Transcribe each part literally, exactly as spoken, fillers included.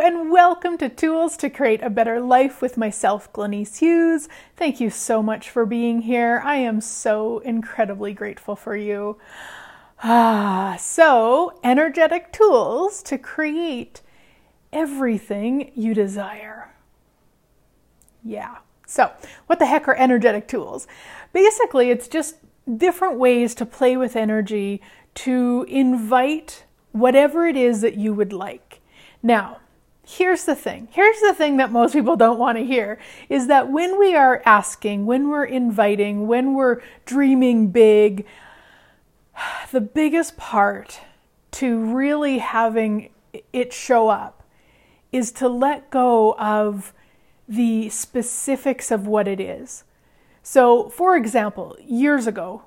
Hello and welcome to Tools to Create a Better Life with myself, Glenise Hughes. Thank you so much for being here. I am so incredibly grateful for you. Ah, so energetic tools to create everything you desire. Yeah. So what the heck are energetic tools? Basically, it's just different ways to play with energy to invite whatever it is that you would like. Now, here's the thing. Here's the thing that most people don't want to hear is that when we are asking, when we're inviting, when we're dreaming big, the biggest part to really having it show up is to let go of the specifics of what it is. So, for example, years ago,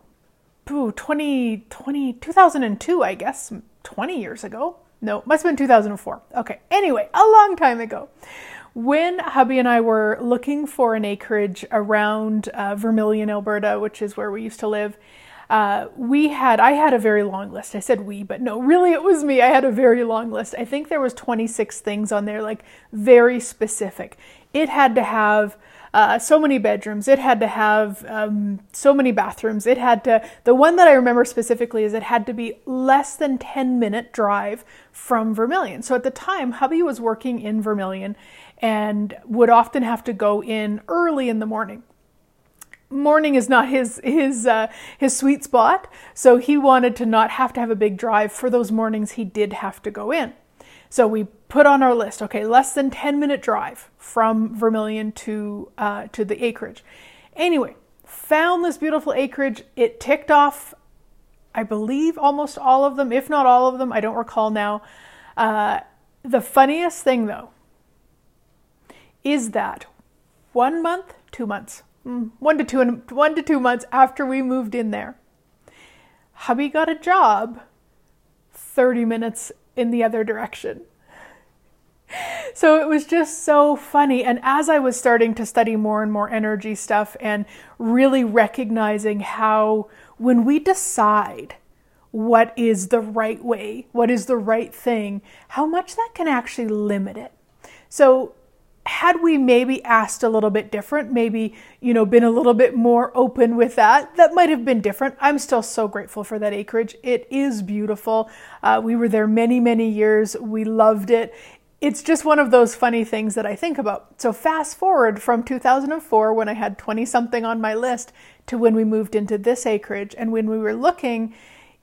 twenty, twenty, two thousand two, I guess, twenty years ago. No, must have been two thousand four. Okay. Anyway, a long time ago, when hubby and I were looking for an acreage around uh, Vermilion, Alberta, which is where we used to live, uh, we had, I had a very long list. I said we, but no, really it was me. I had a very long list. I think there was twenty-six things on there, like very specific. It had to have Uh, so many bedrooms, it had to have um, so many bathrooms, it had to, the one that I remember specifically is it had to be less than ten minute drive from Vermilion. So at the time, hubby was working in Vermilion and would often have to go in early in the morning. Morning is not his his uh, his sweet spot, so he wanted to not have to have a big drive for those mornings he did have to go in. So we put on our list, okay, less than ten minute drive from Vermilion to uh, to the acreage. Anyway, found this beautiful acreage. It ticked off, I believe, almost all of them, if not all of them. I don't recall now. Uh, the funniest thing, though, is that one month, two months, one to two, and one to two months after we moved in there, hubby got a job thirty minutes in the other direction. So it was just so funny. And as I was starting to study more and more energy stuff and really recognizing how when we decide what is the right way, what is the right thing, how much that can actually limit it. So had we maybe asked a little bit different, maybe, you know, been a little bit more open with that, that might have been different. I'm still so grateful for that acreage. It is beautiful. Uh, we were there many, many years. We loved it. It's just one of those funny things that I think about. So fast forward from two thousand four, when I had twenty something on my list, to when we moved into this acreage. And when we were looking,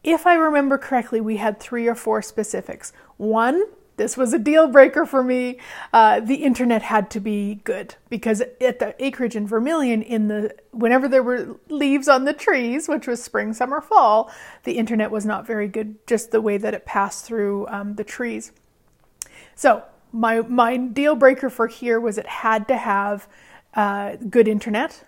if I remember correctly, we had three or four specifics. One, this was a deal breaker for me. Uh, the internet had to be good, because at the acreage in Vermilion, in the whenever there were leaves on the trees, which was spring, summer, fall, the internet was not very good, just the way that it passed through um, the trees. So my my deal breaker for here was it had to have uh, good internet.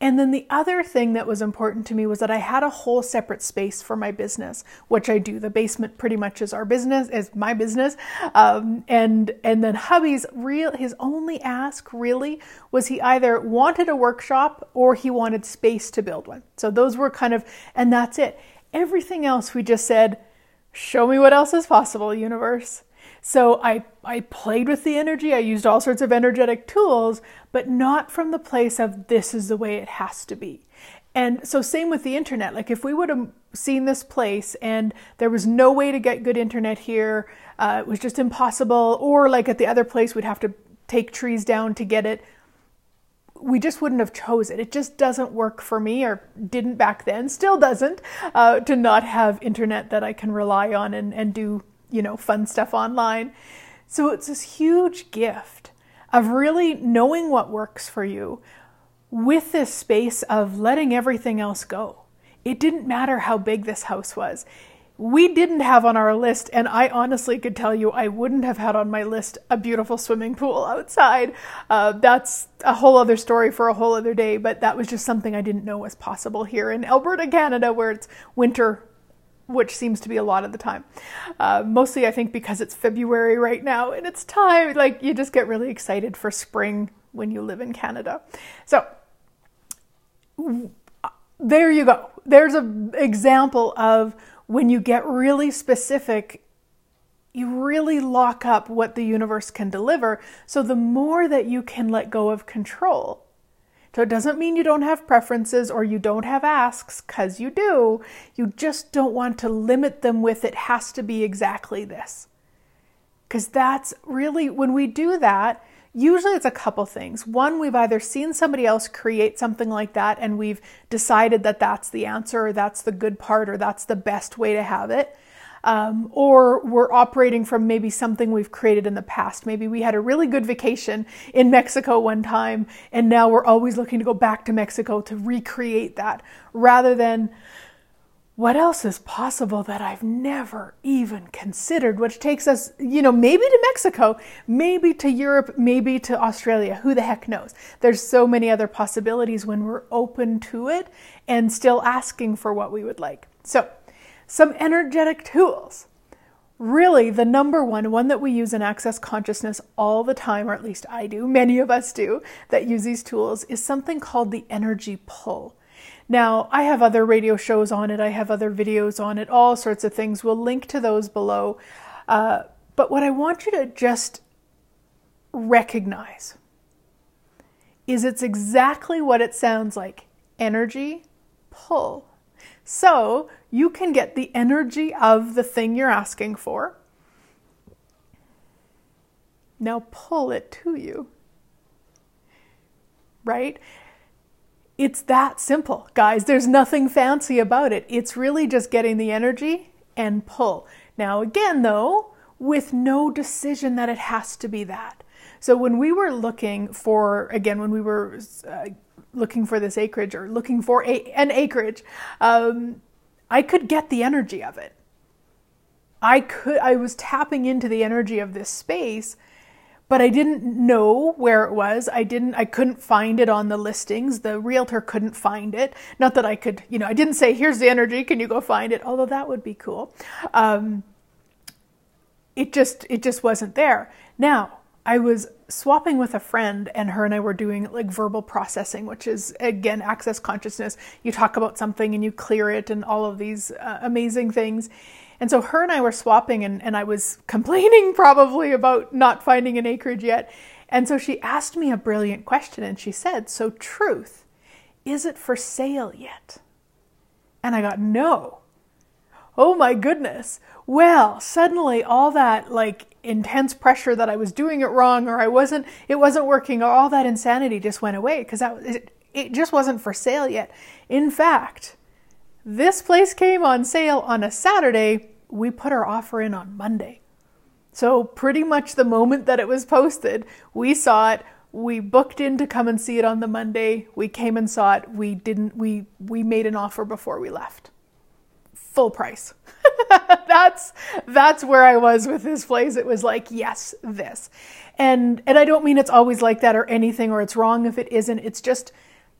And then the other thing that was important to me was that I had a whole separate space for my business, which I do. The basement pretty much is our business, is my business. Um, and and then hubby's real, his only ask really was he either wanted a workshop or he wanted space to build one. So those were kind of, and that's it. Everything else we just said, show me what else is possible, universe. So I, I played with the energy, I used all sorts of energetic tools, but not from the place of this is the way it has to be. And so same with the internet, like if we would have seen this place and there was no way to get good internet here, uh, it was just impossible, or like at the other place we'd have to take trees down to get it, we just wouldn't have chose it. It just doesn't work for me, or didn't back then, still doesn't, uh, to not have internet that I can rely on and, and do, you know, fun stuff online. So it's this huge gift of really knowing what works for you with this space of letting everything else go. It didn't matter how big this house was. We didn't have on our list, and I honestly could tell you I wouldn't have had on my list a beautiful swimming pool outside. Uh, that's a whole other story for a whole other day, but that was just something I didn't know was possible here in Alberta, Canada, where it's winter, which seems to be a lot of the time. Uh, mostly I think because it's February right now and it's time, like you just get really excited for spring when you live in Canada. So there you go. There's an example of when you get really specific, you really lock up what the universe can deliver. So the more that you can let go of control. So it doesn't mean you don't have preferences or you don't have asks, because you do. You just don't want to limit them with, it has to be exactly this. Because that's really, when we do that, usually it's a couple things. One, we've either seen somebody else create something like that and we've decided that that's the answer, or that's the good part, or that's the best way to have it. Um, or we're operating from maybe something we've created in the past. Maybe we had a really good vacation in Mexico one time, and now we're always looking to go back to Mexico to recreate that, rather than what else is possible that I've never even considered, which takes us, you know, maybe to Mexico, maybe to Europe, maybe to Australia. Who the heck knows? There's so many other possibilities when we're open to it and still asking for what we would like. So, some energetic tools. Really, the number one, one that we use in Access Consciousness all the time, or at least I do, many of us do, that use these tools, is something called the energy pull. Now, I have other radio shows on it, I have other videos on it, all sorts of things. We'll link to those below. Uh, but what I want you to just recognize is it's exactly what it sounds like, energy pull. So you can get the energy of the thing you're asking for. Now pull it to you, right? It's that simple, guys. There's nothing fancy about it. It's really just getting the energy and pull. Now again, though, with no decision that it has to be that. So when we were looking for, again, when we were uh, looking for this acreage or looking for a, an acreage, um, I could get the energy of it. I could, I was tapping into the energy of this space, but I didn't know where it was. I didn't, I couldn't find it on the listings. The realtor couldn't find it. Not that I could, you know, I didn't say, here's the energy, can you go find it? Although that would be cool. Um, it just, it just wasn't there. Now, I was swapping with a friend, and her and I were doing like verbal processing, which is, again, Access Consciousness. You talk about something and you clear it and all of these uh, amazing things. And so her and I were swapping, and, and I was complaining probably about not finding an acreage yet. And so she asked me a brilliant question, and she said, so truth, is it for sale yet? And I got no. Oh my goodness. Well, suddenly all that like intense pressure that I was doing it wrong, or I wasn't, it wasn't working, or all that insanity just went away, because that it, it just wasn't for sale yet. In fact, this place came on sale on a Saturday. We put our offer in on Monday. So pretty much the moment that it was posted, we saw it. We booked in to come and see it on the Monday. We came and saw it. We didn't, we, we made an offer before we left. Full price. That's that's where I was with this place. It was like, yes, this. And and I don't mean it's always like that or anything, or it's wrong if it isn't. It's just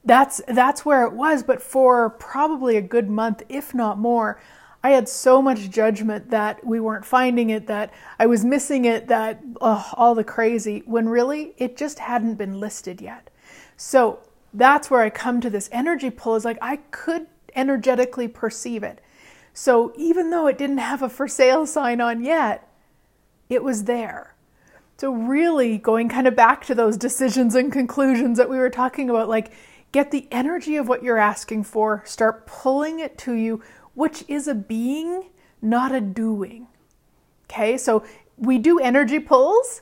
that's that's where it was. But for probably a good month, if not more, I had so much judgment that we weren't finding it, that I was missing it, that oh, all the crazy, when really it just hadn't been listed yet. So that's where I come to this energy pull, is like I could energetically perceive it. So even though it didn't have a for sale sign on yet, it was there. So really going kind of back to those decisions and conclusions that we were talking about, like get the energy of what you're asking for, start pulling it to you, which is a being, not a doing. Okay, so we do energy pulls,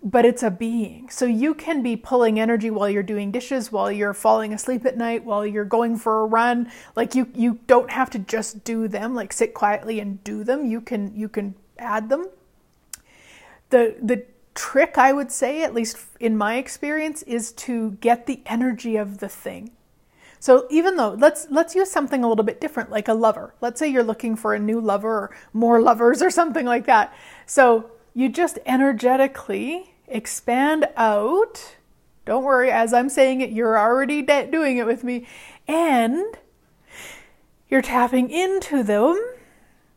but it's a being. So you can be pulling energy while you're doing dishes, while you're falling asleep at night, while you're going for a run. Like you, you don't have to just do them, like sit quietly and do them. You can, you can add them. The, the trick, I would say, at least in my experience, is to get the energy of the thing. So even though, let's let's use something a little bit different, like a lover. Let's say you're looking for a new lover or more lovers or something like that. So you just energetically expand out. Don't worry, as I'm saying it, you're already de- doing it with me. And you're tapping into them.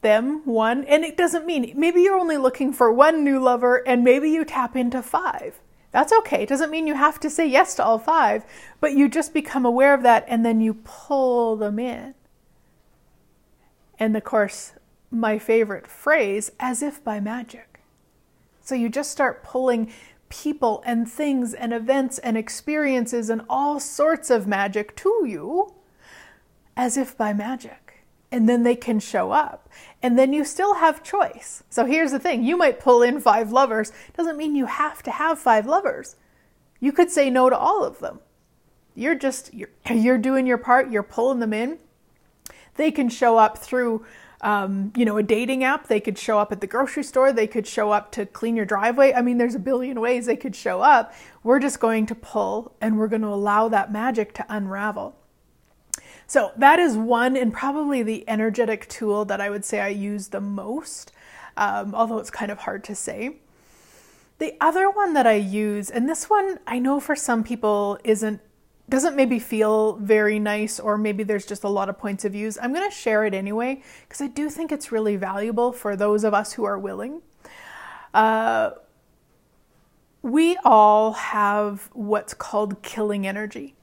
them, one, and it doesn't mean, maybe you're only looking for one new lover and maybe you tap into five. That's okay. It doesn't mean you have to say yes to all five, but you just become aware of that and then you pull them in. And of course, my favorite phrase, as if by magic. So you just start pulling people and things and events and experiences and all sorts of magic to you, as if by magic. And then they can show up. And then you still have choice. So here's the thing. You might pull in five lovers. Doesn't mean you have to have five lovers. You could say no to all of them. You're just, you're, you're doing your part. You're pulling them in. They can show up through Um, you know, a dating app. They could show up at the grocery store. They could show up to clean your driveway. I mean, there's a billion ways they could show up. We're just going to pull and we're going to allow that magic to unravel. So that is one, and probably the energetic tool that I would say I use the most, um, although it's kind of hard to say. The other one that I use, and this one I know for some people isn't doesn't maybe feel very nice, or maybe there's just a lot of points of views. I'm going to share it anyway, because I do think it's really valuable for those of us who are willing. Uh, we all have what's called killing energy.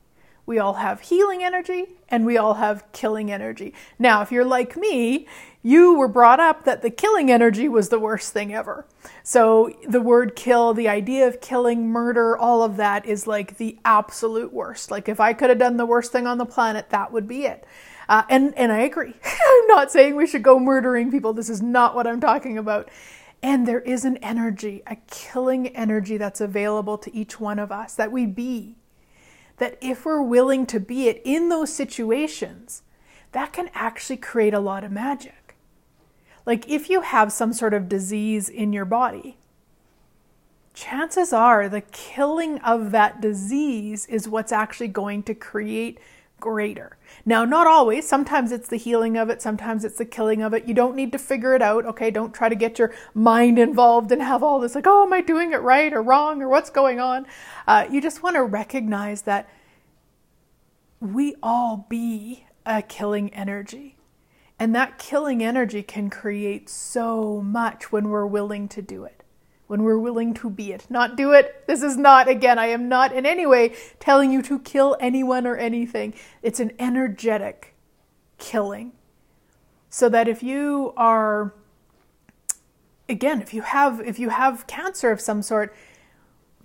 We all have healing energy, and we all have killing energy. Now, if you're like me, you were brought up that the killing energy was the worst thing ever. So the word kill, the idea of killing, murder, all of that is like the absolute worst. Like if I could have done the worst thing on the planet, that would be it. Uh, and, and I agree. I'm not saying we should go murdering people. This is not what I'm talking about. And there is an energy, a killing energy that's available to each one of us that we be. That if we're willing to be it in those situations, that can actually create a lot of magic. Like if you have some sort of disease in your body, chances are the killing of that disease is what's actually going to create greater. Now, not always. Sometimes it's the healing of it. Sometimes it's the killing of it. You don't need to figure it out. Okay, don't try to get your mind involved and have all this like, oh, am I doing it right or wrong or what's going on? Uh, you just want to recognize that we all be a killing energy. And that killing energy can create so much when we're willing to do it, when we're willing to be it, not do it. This is not, again, I am not in any way telling you to kill anyone or anything. It's an energetic killing. So that if you are, again, if you have, if you have cancer of some sort,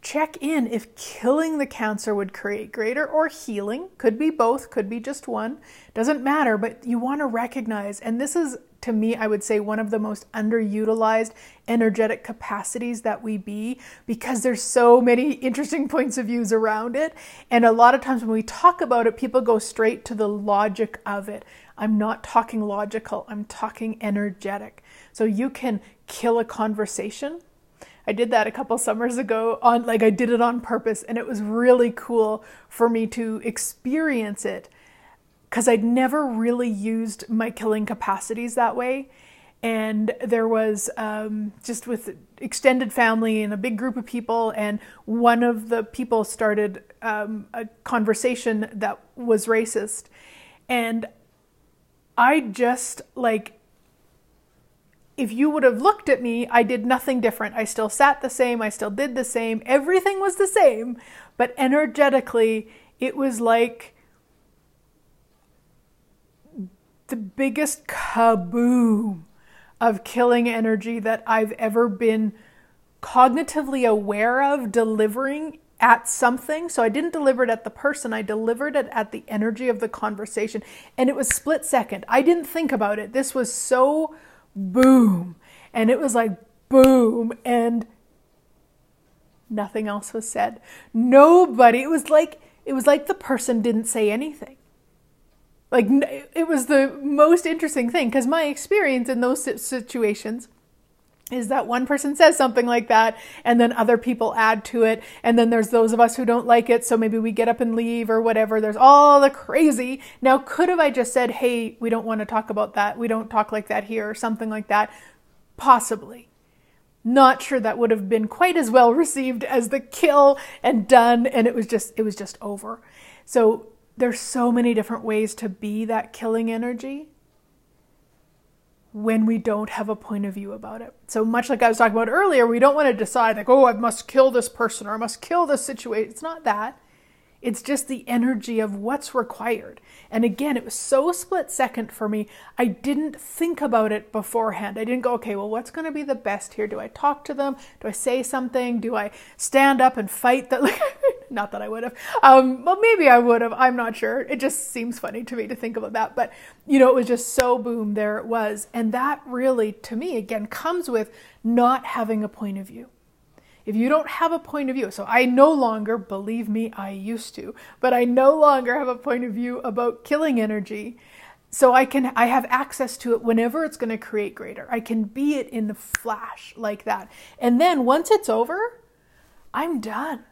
check in if killing the cancer would create greater or healing. Could be both, could be just one. Doesn't matter, but you want to recognize, and this is, to me, I would say one of the most underutilized energetic capacities that we be, because there's so many interesting points of views around it. And a lot of times when we talk about it, people go straight to the logic of it. I'm not talking logical, I'm talking energetic. So you can kill a conversation. I did that a couple summers ago on, like I did it on purpose, and it was really cool for me to experience it because I'd never really used my killing capacities that way. And there was um, just with extended family and a big group of people, and one of the people started um, a conversation that was racist. And I just like, if you would have looked at me, I did nothing different. I still sat the same. I still did the same. Everything was the same. But energetically, it was like the biggest kaboom of killing energy that I've ever been cognitively aware of delivering at something. So I didn't deliver it at the person. I delivered it at the energy of the conversation. And it was split second. I didn't think about it. This was so boom. And it was like, boom. And nothing else was said. Nobody, it was like, it was like the person didn't say anything. Like it was the most interesting thing, because my experience in those situations is that one person says something like that, and then other people add to it. And then there's those of us who don't like it. So maybe we get up and leave or whatever. There's all the crazy. Now, could have I just said, hey, we don't want to talk about that. We don't talk like that here or something like that. Possibly. Not sure that would have been quite as well received as the kill and done. And it was just, it was just over. So there's so many different ways to be that killing energy when we don't have a point of view about it. So much like I was talking about earlier, we don't want to decide like, oh, I must kill this person or I must kill this situation. It's not that. It's just the energy of what's required. And again, it was so split second for me. I didn't think about it beforehand. I didn't go, okay, well, what's going to be the best here? Do I talk to them? Do I say something? Do I stand up and fight? That, like, not that I would have. Um, well, maybe I would have. I'm not sure. It just seems funny to me to think about that. But, you know, it was just so boom, there it was. And that really, to me, again, comes with not having a point of view. If you don't have a point of view, so I no longer, believe me, I used to, but I no longer have a point of view about killing energy. So I can, I have access to it whenever it's going to create greater. I can be it in the flash like that. And then once it's over, I'm done.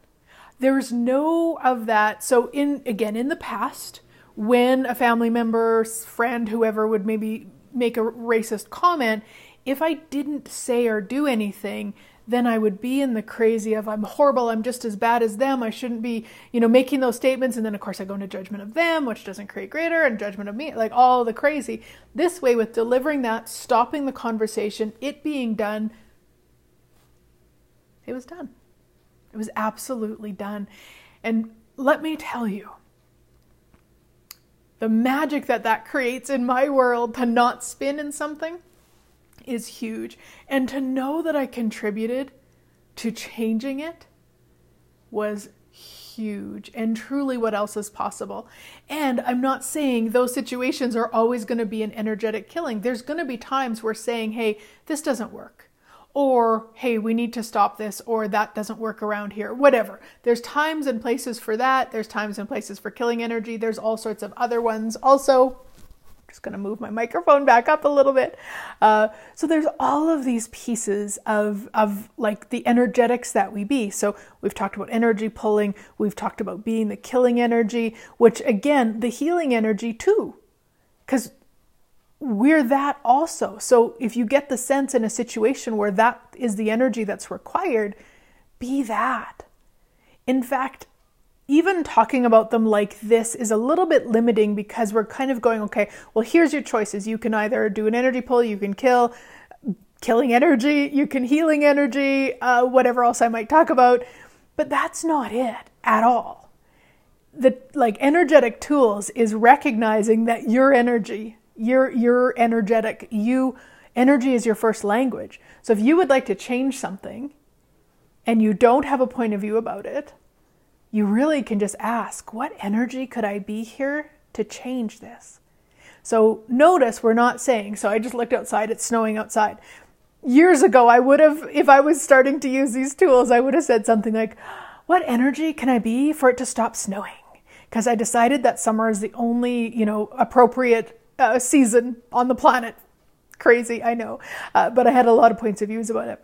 There's no of that. So in, again, in the past, when a family member, friend, whoever would maybe make a racist comment, if I didn't say or do anything, then I would be in the crazy of, I'm horrible, I'm just as bad as them, I shouldn't be, you know, making those statements. And then of course I go into judgment of them, which doesn't create greater, and judgment of me, like all the crazy. This way, with delivering that, stopping the conversation, it being done, it was done. It was absolutely done. And let me tell you, the magic that that creates in my world to not spin in something is huge. And to know that I contributed to changing it was huge, and truly what else is possible. And I'm not saying those situations are always going to be an energetic killing. There's going to be times where saying, hey, this doesn't work, or hey, we need to stop this, or that doesn't work around here, whatever. There's times and places for that. There's times and places for killing energy. There's all sorts of other ones also. Just going to move my microphone back up a little bit. Uh, so there's all of these pieces of, of like the energetics that we be. So we've talked about energy pulling. We've talked about being the killing energy, which again, the healing energy too, because we're that also. So if you get the sense in a situation where that is the energy that's required, be that. In fact, even talking about them like this is a little bit limiting, because we're kind of going, okay, well, here's your choices. You can either do an energy pull, you can kill, killing energy, you can healing energy, uh, whatever else I might talk about. But that's not it at all. The like energetic tools is recognizing that your energy, your, your energetic, you, energy is your first language. So if you would like to change something and you don't have a point of view about it, you really can just ask, what energy could I be here to change this? So notice we're not saying, so I just looked outside, it's snowing outside. Years ago, I would have, if I was starting to use these tools, I would have said something like, what energy can I be for it to stop snowing? Because I decided that summer is the only, you know, appropriate uh, season on the planet. Crazy, I know, uh, but I had a lot of points of views about it.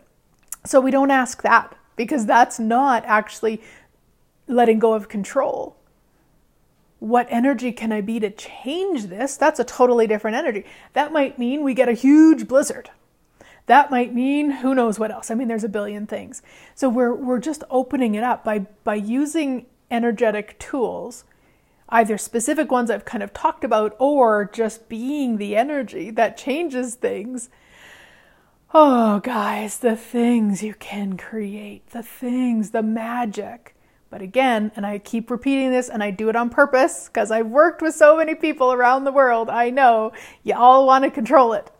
So we don't ask that, because that's not actually letting go of control. What energy can I be to change this? That's a totally different energy. That might mean we get a huge blizzard. That might mean who knows what else. I mean, there's a billion things. So we're we're just opening it up by by using energetic tools, either specific ones I've kind of talked about, or just being the energy that changes things. Oh, guys, the things you can create, the things, the magic. But again, and I keep repeating this, and I do it on purpose because I've worked with so many people around the world. I know you all want to control it.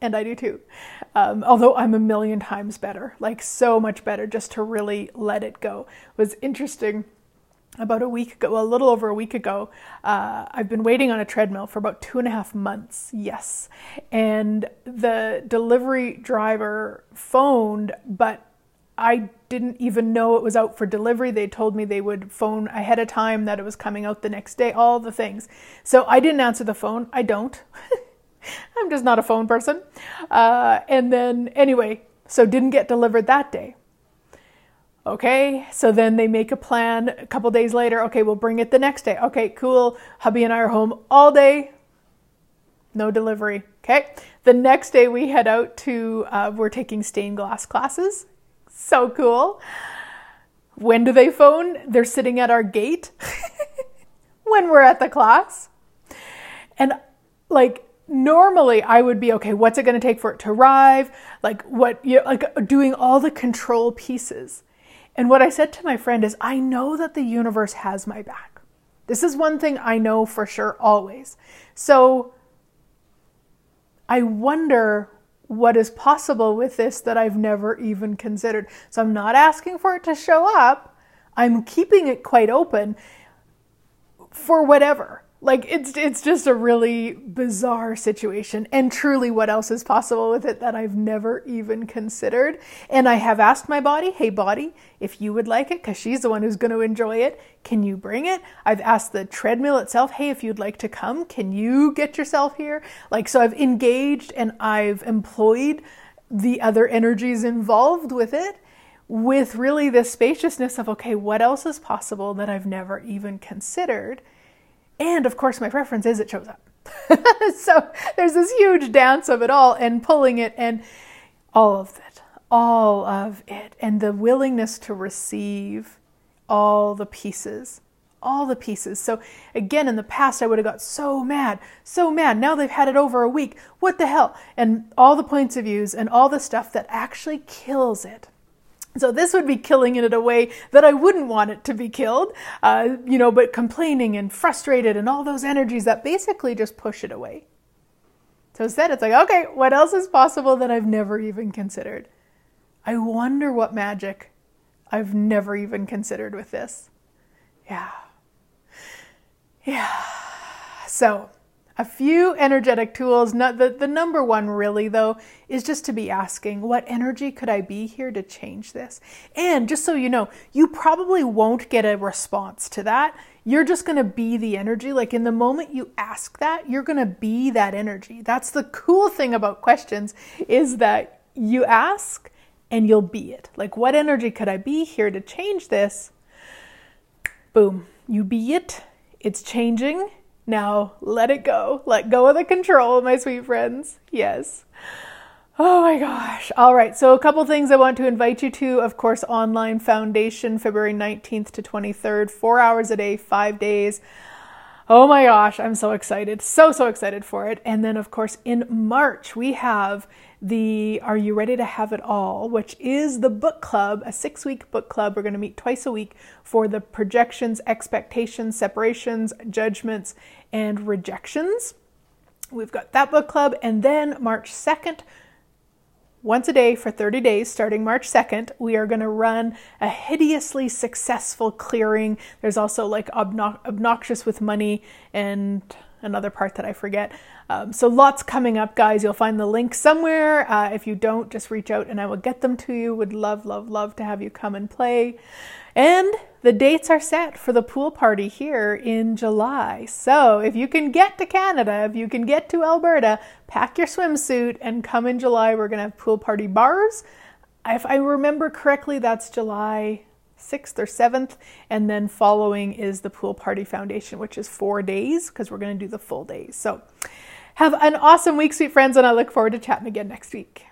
And I do too. Um, although I'm a million times better, like so much better, just to really let it go. It was interesting. About a week ago, a little over a week ago, uh, I've been waiting on a treadmill for about two and a half months. Yes. And the delivery driver phoned, but I didn't even know it was out for delivery. They told me they would phone ahead of time that it was coming out the next day, all the things. So I didn't answer the phone. I don't. I'm just not a phone person. Uh, and then anyway, so didn't get delivered that day. Okay, so then they make a plan a couple days later. Okay, we'll bring it the next day. Okay, cool. Hubby and I are home all day. No delivery. Okay, the next day we head out to, uh, we're taking stained glass classes. So cool. When do they phone? They're sitting at our gate when we're at the class. And like normally I would be, okay, what's it going to take for it to arrive? Like what, you know, like doing all the control pieces. And what I said to my friend is, I know that the universe has my back. This is one thing I know for sure always. So I wonder what is possible with this that I've never even considered. So I'm not asking for it to show up. I'm keeping it quite open for whatever. Like it's it's just a really bizarre situation, and truly what else is possible with it that I've never even considered. And I have asked my body, hey body, if you would like it, because she's the one who's going to enjoy it, can you bring it? I've asked the treadmill itself, hey, if you'd like to come, can you get yourself here? Like, so I've engaged and I've employed the other energies involved with it, with really this spaciousness of, okay, what else is possible that I've never even considered? And of course, my preference is it shows up. So there's this huge dance of it all and pulling it and all of it, all of it. And the willingness to receive all the pieces, all the pieces. So again, in the past, I would have got so mad, so mad. Now they've had it over a week. What the hell? And all the points of views and all the stuff that actually kills it. So this would be killing it in a way that I wouldn't want it to be killed, uh, you know, but complaining and frustrated and all those energies that basically just push it away. So instead it's like, okay, what else is possible that I've never even considered? I wonder what magic I've never even considered with this. Yeah. Yeah. So a few energetic tools. Not the, the number one really though, is just to be asking, what energy could I be here to change this? And just so you know, you probably won't get a response to that. You're just gonna be the energy. Like in the moment you ask that, you're gonna be that energy. That's the cool thing about questions, is that you ask and you'll be it. Like, what energy could I be here to change this? Boom, you be it, it's changing. Now, let it go. Let go of the control, my sweet friends. Yes. Oh my gosh. All right. So a couple things I want to invite you to, of course, online foundation, February nineteenth to twenty-third, four hours a day, five days. Oh my gosh. I'm so excited. So, so excited for it. And then of course, in March, we have the Are You Ready to Have It All, which is the book club, a six-week book club. We're going to meet twice a week for the projections, expectations, separations, judgments, and rejections. We've got that book club. And then March second, once a day for thirty days, starting March second, we are going to run a hideously successful clearing. There's also like obnox- obnoxious with money and another part that I forget. Um, so lots coming up, guys. You'll find the link somewhere. Uh, if you don't, just reach out and I will get them to you. Would love, love, love to have you come and play. And the dates are set for the pool party here in July. So if you can get to Canada, if you can get to Alberta, pack your swimsuit and come in July. We're going to have pool party bars. If I remember correctly, that's July sixth or seventh. And then following is the pool party foundation, which is four days because we're going to do the full days. So have an awesome week, sweet friends. And I look forward to chatting again next week.